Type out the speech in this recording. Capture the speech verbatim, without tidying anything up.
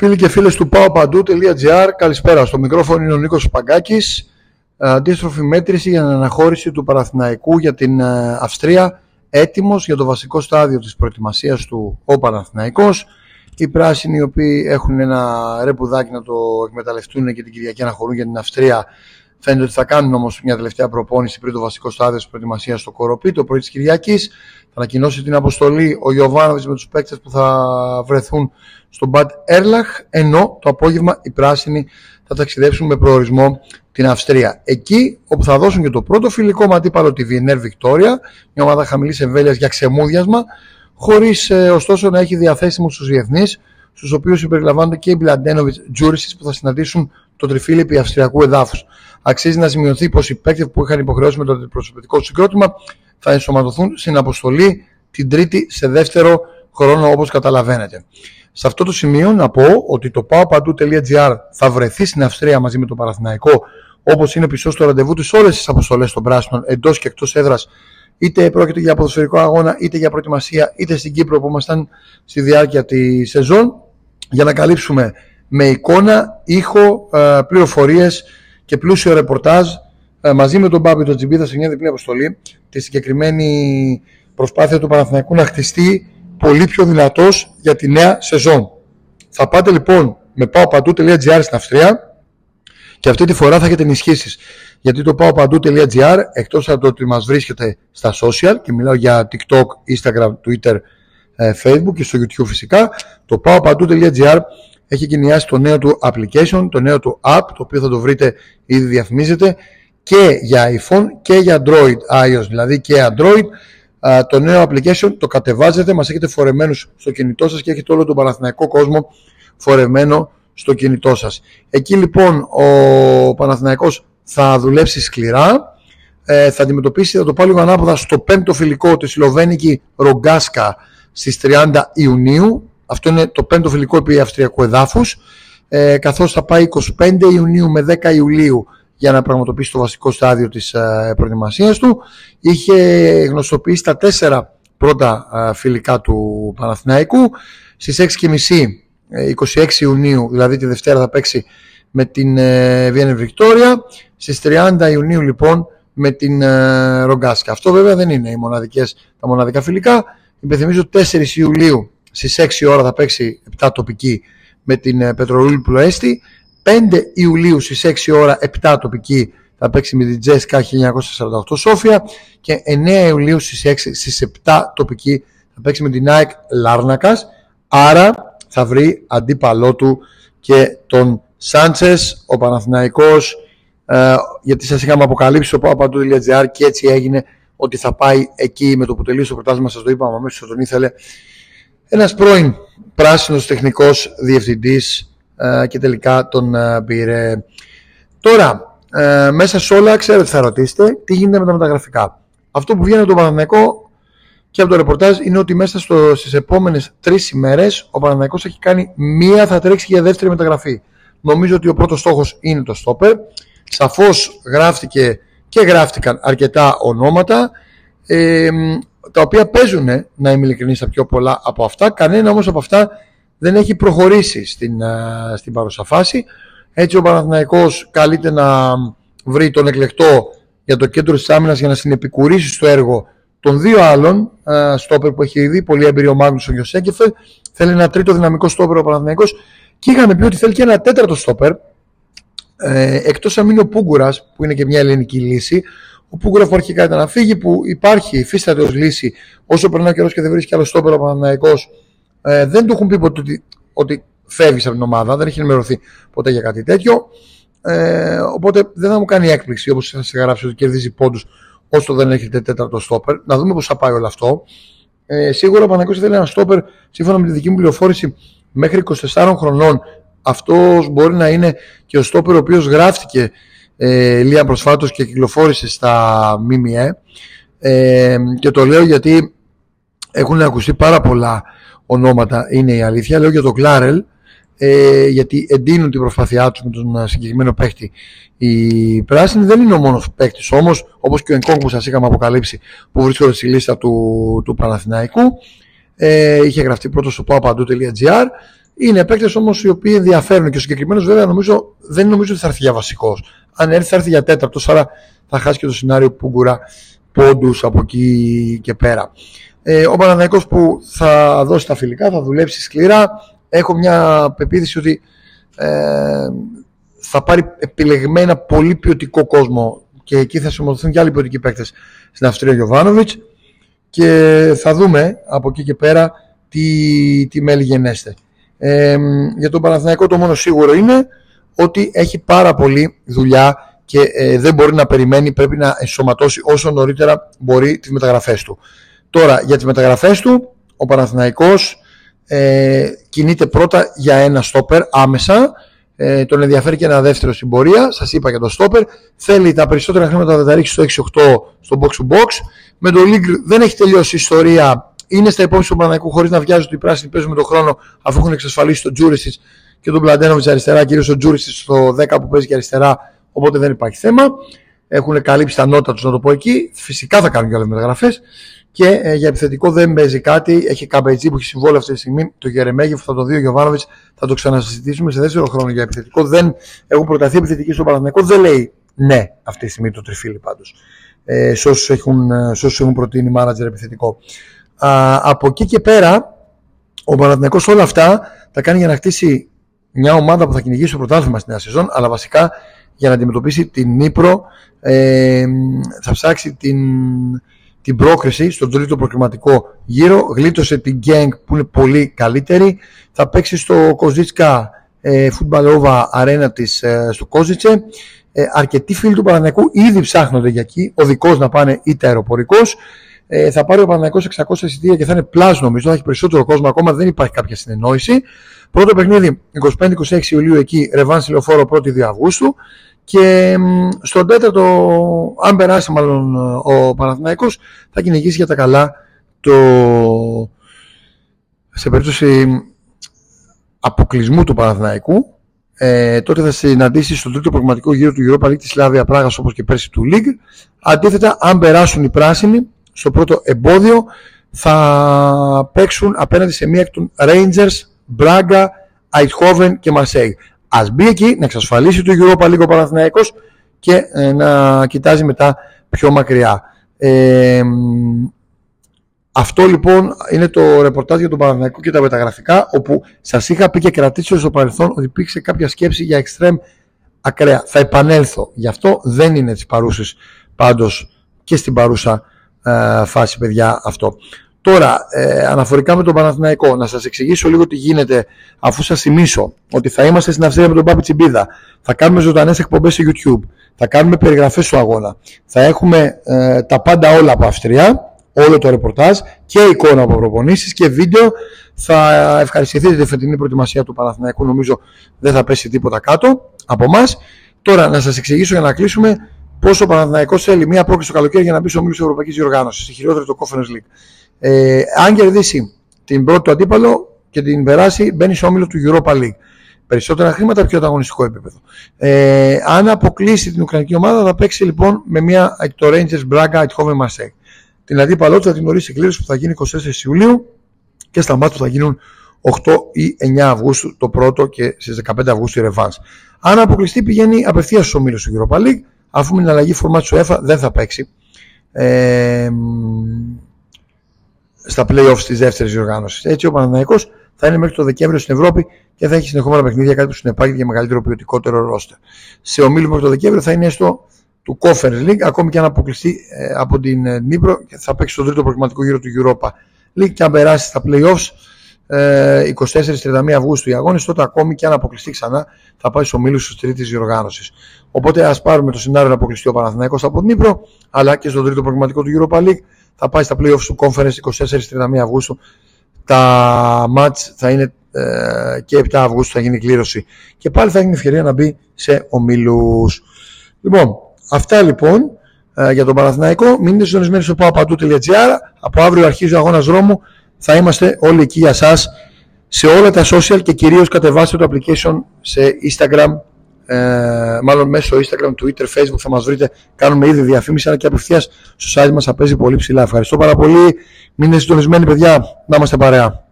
Φίλοι και φίλες του πάο παντού τελεία τζι άρ, καλησπέρα. Στο μικρόφωνο είναι ο Νίκος Παγκάκης. Αντίστροφη μέτρηση για την αναχώρηση του Παναθηναϊκού για την Αυστρία. Έτοιμος για το βασικό στάδιο της προετοιμασίας του ο Παναθηναϊκός. Οι πράσινοι, οι οποίοι έχουν ένα ρεπουδάκι να το εκμεταλλευτούν και την Κυριακή να χωρούν για την Αυστρία. Φαίνεται ότι θα κάνουν όμως μια τελευταία προπόνηση πριν το βασικό στάδιο της προετοιμασίας στο Κοροπή το πρωί της Κυριακής. Θα ανακοινώσει την αποστολή ο Γιοβάνοβιτς με τους παίκτες που θα βρεθούν στο Bad Έρλαχ, ενώ το απόγευμα οι πράσινοι θα ταξιδέψουν με προορισμό την Αυστρία. Εκεί όπου θα δώσουν και το πρώτο φιλικό με αντίπαλο τη Wiener Victoria, μια ομάδα χαμηλής εμβέλειας για ξεμούδιασμα, χωρίς ε, ωστόσο να έχει διαθέσιμους τους διεθνείς, στους οποίους συμπεριλαμβάνονται και οι Μπλαντένοβιτς, Τζούρισιτς που θα συναντήσουν το τριφύλληπι αυστριακού εδάφους. Αξίζει να σημειωθεί πως οι παίκτες που είχαν υποχρεώσει με το αντιπροσωπευτικό συγκρότημα θα ενσωματωθούν στην αποστολή την Τρίτη σε δεύτερο χρόνο, όπως καταλαβαίνετε. Σε αυτό το σημείο να πω ότι το πάο παντού τελεία τζι άρ θα βρεθεί στην Αυστρία μαζί με τον Παναθηναϊκό, όπως είναι πιστό στο ραντεβού του, όλες τις αποστολές των πράσινων εντός και εκτός έδρας, είτε πρόκειται για ποδοσφαιρικό αγώνα, είτε για προετοιμασία, είτε στην Κύπρο που ήμασταν στη διάρκεια τη σεζόν, για να καλύψουμε με εικόνα, ήχο, πληροφορίες και πλούσιο ρεπορτάζ μαζί με τον Μπάμπη τον Τσιμπίδα σε μια διπλή αποστολή τη συγκεκριμένη προσπάθεια του Παναθηναϊκού να χτιστεί πολύ πιο δυνατός για τη νέα σεζόν. Θα πάτε λοιπόν με πάο παντού τελεία τζι άρ στην Αυστρία και αυτή τη φορά θα έχετε ενισχύσεις, γιατί το πάο παντού τελεία τζι άρ, εκτός από το ότι μας βρίσκεται στα social, και μιλάω για TikTok, Instagram, Twitter, Facebook και στο YouTube φυσικά, το πάο παντού τελεία τζι άρ έχει εγκαινιάσει το νέο του application, το νέο του app, το οποίο θα το βρείτε ήδη διαφημίζεται, και για iPhone και για Android, iOS δηλαδή και Android. Uh, το νέο application το κατεβάζετε, μας έχετε φορεμένους στο κινητό σας και έχετε όλο τον Παναθηναϊκό κόσμο φορεμένο στο κινητό σας. Εκεί λοιπόν ο Παναθηναϊκός θα δουλέψει σκληρά, ε, θα αντιμετωπίσει, θα το πάω λίγο ανάποδα, στο πέμπτο φιλικό τη Σλοβένικη Ρογκάσκα στις τριάντα Ιουνίου. Αυτό είναι το πέμπτο φιλικό επί αυστριακού εδάφους, ε, καθώς θα πάει εικοστή πέμπτη Ιουνίου με δέκα Ιουλίου για να πραγματοποιήσει το βασικό στάδιο της προετοιμασίας του. Είχε γνωστοποιήσει τα τέσσερα πρώτα φιλικά του Παναθηναϊκού. Στις έξι και μισή, εικοστή έκτη Ιουνίου, δηλαδή τη Δευτέρα, θα παίξει με την Wiener Victoria. Στις τριάντα Ιουνίου λοιπόν με την Ρογκάσκα. Αυτό βέβαια δεν είναι οι μοναδικές, τα μοναδικά φιλικά. Υπενθυμίζω τέσσερις Ιουλίου στις έξι η ώρα θα παίξει επτά τοπική με την Petrolul Ploiești. πέντε Ιουλίου στις έξι η ώρα επτά τοπική θα παίξει με την Τζέσκα χίλια εννιακόσια σαράντα οκτώ Σόφια, και εννέα Ιουλίου στις, έξι, στις επτά τοπική θα παίξει με την ΑΕΚ Λάρνακας. Άρα θα βρει αντίπαλό του και τον Σάντσε ο Παναθηναϊκός, ε, γιατί σας είχαμε αποκαλύψει στο πάο παντού τελεία τζι άρ και έτσι έγινε, ότι θα πάει εκεί με το που τελείωσε το προτάσμα. Σας το είπαμε αμέσως, θα τον ήθελε ένας πρώην πράσινος τεχνικός διευθυντής και τελικά τον πήρε. Τώρα, ε, μέσα σε όλα, ξέρετε, θα ρωτήσετε τι γίνεται με τα μεταγραφικά. Αυτό που βγαίνει από τον Παναθηναϊκό και από το ρεπορτάζ είναι ότι μέσα στο, στις επόμενες τρεις ημέρες ο Παναθηναϊκός έχει κάνει μία, θα τρέξει για δεύτερη μεταγραφή. Νομίζω ότι ο πρώτος στόχος είναι το στόπερ. Σαφώς γράφτηκε και γράφτηκαν αρκετά ονόματα, ε, τα οποία παίζουν, να είμαι ειλικρινής, τα πιο πολλά από αυτά. Κανένα όμως από αυτά δεν έχει προχωρήσει στην, στην παρούσα φάση. Έτσι ο Παναθηναϊκός καλείται να βρει τον εκλεκτό για το κέντρο της άμυνας για να συνεπικουρήσει στο έργο των δύο άλλων στόπερ που έχει ήδη πολύ έμπειρο, ο Μάγλος ο Γιοςέκεφε. Θέλει ένα τρίτο δυναμικό στόπερ ο Παναθηναϊκός, και είχαμε πει ότι θέλει και ένα τέταρτο στόπερ, ε, εκτός αν μείνει ο Πούγκουρας, που είναι και μια ελληνική λύση. Ο Πούγκουρας που αρχικά ήταν να φύγει, που υπάρχει, υφίσταται ως λύση. Όσο περνάει ο καιρός και δεν βρίσκει άλλο στόπερ ο Παναθηναϊκός, Ε, δεν του έχουν πει ποτέ ότι, ότι φεύγει από την ομάδα, δεν έχει ενημερωθεί ποτέ για κάτι τέτοιο. Ε, οπότε δεν θα μου κάνει έκπληξη, όπως θα σας γράψει, ότι κερδίζει πόντους όσο δεν έχετε τέταρτο στόπερ. Να δούμε πώς θα πάει όλο αυτό. Ε, σίγουρα ο Παναθηναϊκός θέλει ένα στόπερ, σύμφωνα με τη δική μου πληροφόρηση, μέχρι είκοσι τεσσάρων χρονών. Αυτός μπορεί να είναι και ο στόπερ ο οποίος γράφτηκε ε, λίγα προσφάτως και κυκλοφόρησε στα ΜΜΕ. Ε, και το λέω γιατί έχουν ακουστεί πάρα πολλά ονόματα, είναι η αλήθεια. Λέω για τον Κλάρελ, ε, γιατί εντείνουν την προσπάθειά τους με τον συγκεκριμένο παίχτη οι πράσινοι. Δεν είναι ο μόνος παίχτης όμως, όπως και ο ενκόγκ που σας είχαμε αποκαλύψει, που βρίσκονται στη λίστα του, του Παναθηναϊκού. Ε, είχε γραφτεί πρώτος στο πάο παντού τελεία τζι άρ. Είναι παίκτες όμως οι οποίοι ενδιαφέρουν και ο συγκεκριμένος βέβαια νομίζω, δεν νομίζω ότι θα έρθει για βασικός. Αν έρθει θα έρθει για τέταρτος, άρα θα χάσει και το σενάριο Πούγκουρα πόντους από εκεί και πέρα. Ε, ο Παναθηναϊκός που θα δώσει τα φιλικά, θα δουλέψει σκληρά. Έχω μια πεποίθηση ότι ε, θα πάρει επιλεγμένα πολύ ποιοτικό κόσμο και εκεί θα συμμετοχθούν και άλλοι ποιοτικοί παίκτες στην Αυστρία Γιοβάνοβιτς και θα δούμε από εκεί και πέρα τι, τι μέλη γενέστε. Ε, για τον Παναθηναϊκό το μόνο σίγουρο είναι ότι έχει πάρα πολλή δουλειά και ε, δεν μπορεί να περιμένει, πρέπει να ενσωματώσει όσο νωρίτερα μπορεί τις μεταγραφές του. Τώρα για τις μεταγραφές του ο Παναθηναϊκός ε, κινείται πρώτα για ένα στόπερ άμεσα, ε, τον ενδιαφέρει και ένα δεύτερο στην πορεία, σας είπα για το στόπερ, θέλει τα περισσότερα χρήματα να τα ρίξει στο έξι οκτώ στο box to box, με το link δεν έχει τελειώσει η ιστορία. Είναι στα υπόψη του Παναθηναϊκού χωρίς να βιάζονται οι πράσινοι, παίζουν με τον χρόνο αφού έχουν εξασφαλίσει τον Γιούρισιτς και τον Μπλαντένοβιτς αριστερά, κυρίως ο Γιούρισιτς στο δέκα που παίζει και αριστερά, οπότε δεν υπάρχει θέμα. Έχουν καλύψει τα νότα τους, να το πω εκεί. Φυσικά θα κάνουν και άλλες μεταγραφές. Και ε, για επιθετικό δεν παίζει κάτι. Έχει Καμπετζή που έχει συμβόλαιο αυτή τη στιγμή, το Γερεμέγεφ, θα το δει ο Γιοβάνοβιτς, θα το ξανασυζητήσουμε σε δεύτερο χρόνο για επιθετικό. Δεν έχουν προταθεί επιθετικοί στο Παναθηναϊκό, δεν λέει ναι αυτή τη στιγμή το τριφύλι πάντως. Ε, σε όσους έχουν, έχουν προτείνει μάνατζερ επιθετικό. Α, από εκεί και πέρα ο Παναθηναϊκός όλα αυτά τα κάνει για να χτίσει μια ομάδα που θα κυνηγήσει το πρωτάθλημα στην νέα σεζόν, αλλά βασικά για να αντιμετωπίσει την Νίπρο, ε, θα ψάξει την, την πρόκριση στον τρίτο προκριματικό γύρο, γλίτωσε την Γκενκ που είναι πολύ καλύτερη, θα παίξει στο Košická ε, Φουτμπαλόβα Αρένα της ε, στο Košice. Ε, αρκετοί φίλοι του Παναθηναϊκού ήδη ψάχνονται για εκεί, οδικός να πάνε είτε αεροπορικός. Θα πάρει ο Παναθηναϊκός εξακόσια εισιτήρια και θα είναι πλάσ, νομίζω, θα έχει περισσότερο κόσμο ακόμα, δεν υπάρχει κάποια συνεννόηση. Πρώτο παιχνίδι είκοσι πέντε είκοσι έξι Ιουλίου εκεί, ρεβάνς Λεωφόρο πρώτη δύο Αυγούστου. Και στον τέταρτο, αν περάσει μάλλον ο Παναθηναϊκός, θα κυνηγήσει για τα καλά το... σε περίπτωση αποκλεισμού του Παναθηναϊκού. Ε, τότε θα συναντήσει στον τρίτο πραγματικό γύρο του Europa League τη Σλάβια Πράγας, όπως και πέρσι του League. Αντίθετα, αν περάσουν οι πράσινοι, στο πρώτο εμπόδιο θα παίξουν απέναντι σε μία εκ των Rangers, Μπράγκα, Αϊτχόβεν και Μαρσέιγ. Ας μπει εκεί, να εξασφαλίσει το Europa League ο Παναθηναϊκός και ε, να κοιτάζει μετά πιο μακριά. Ε, αυτό λοιπόν είναι το ρεπορτάζ για τον Παναθηναϊκό και τα μεταγραφικά, όπου σας είχα πει και κρατήσω στο παρελθόν ότι υπήρξε κάποια σκέψη για extreme ακραία. Θα επανέλθω. Γι' αυτό δεν είναι τις παρούσες πάντως και στην παρούσα φάση, παιδιά, αυτό. Τώρα, ε, αναφορικά με τον Παναθηναϊκό, να σας εξηγήσω λίγο τι γίνεται, αφού σας θυμίσω ότι θα είμαστε στην Αυστρία με τον Μπάμπη Τσιμπίδα, θα κάνουμε ζωντανές εκπομπές στο YouTube, θα κάνουμε περιγραφές στο αγώνα, θα έχουμε ε, τα πάντα όλα από Αυστρία, όλο το ρεπορτάζ και εικόνα από προπονήσεις και βίντεο. Θα ευχαριστηθείτε τη φετινή προετοιμασία του Παναθηναϊκού, νομίζω δεν θα πέσει τίποτα κάτω από εμάς. Τώρα, να σας εξηγήσω για να κλείσουμε πόσο ο Παναθηναϊκός θέλει μία πρόκληση το καλοκαίρι για να μπει στο όμιλο Ευρωπαϊκής Διοργάνωσης, στη χειρότερη το Conference League. Ε, αν κερδίσει την πρώτη του αντίπαλο και την περάσει, μπαίνει στο όμιλο του Europa League. Περισσότερα χρήματα, πιο ανταγωνιστικό επίπεδο. Ε, αν αποκλείσει την Ουκρανική ομάδα, θα παίξει λοιπόν με μία εκ των Rangers, Braga, Eindhoven, Marseille. Την αντίπαλό του θα την ορίσει η κλήρωση που θα γίνει είκοσι τέσσερις Ιουλίου και στα μάτια που θα γίνουν οκτώ ή εννιά Αυγούστου το πρώτο και στις δεκαπέντε Αυγούστου η ρεβάνς. Αν αποκλειστεί, πηγαίνει απευθείας στους ομίλους του Europa League. Αφού με την αλλαγή φορμάτ του UEFA δεν θα παίξει ε, στα play-offs της δεύτερης διοργάνωσης. Έτσι ο Παναθηναϊκός θα είναι μέχρι το Δεκέμβριο στην Ευρώπη και θα έχει συνεχόμενα παιχνίδια, κάτι που συνεπάγεται για μεγαλύτερο ποιοτικότερο ρόστερ. Σε ομίλους μέχρι το Δεκέμβριο θα είναι έστω του Conference League, ακόμη και αν αποκλειστεί ε, από την Νίπρο και θα παίξει στον τρίτο προγραμματικό γύρο του Europa League και αν περάσει στα play-offs ε, είκοσι τέσσερις με τριάντα μία Αυγούστου οι αγώνες, τότε ακόμη και αν αποκλειστεί ξανά θα πάει στους ομίλους της τρίτης διοργάνωσης. Οπότε ας πάρουμε το σενάριο να αποκλειστεί ο Παναθηναϊκός από την Νίπρο, αλλά και στον τρίτο προγραμματικό του Europa League θα πάει στα play-offs του Conference είκοσι τέσσερις με τριάντα μία Αυγούστου. Τα match θα είναι ε, και επτά Αυγούστου θα γίνει η κλήρωση και πάλι θα έχει ευκαιρία να μπει σε ομίλους. Λοιπόν, αυτά λοιπόν ε, για τον Παναθηναϊκό. Μείνετε συντονισμένοι στο paopantou.gr. Από αύριο αρχίζει ο αγώνας δρόμου. Θα είμαστε όλοι εκεί για σας σε όλα τα social και κυρίως κατεβάστε το application σε Instagram, ε, μάλλον μέσω Instagram, Twitter, Facebook θα μας βρείτε. Κάνουμε ήδη διαφήμιση αλλά και απευθείας στο site μας θα παίζει πολύ ψηλά. Ευχαριστώ πάρα πολύ. Μείνετε συντονισμένοι, παιδιά, να είμαστε παρέα.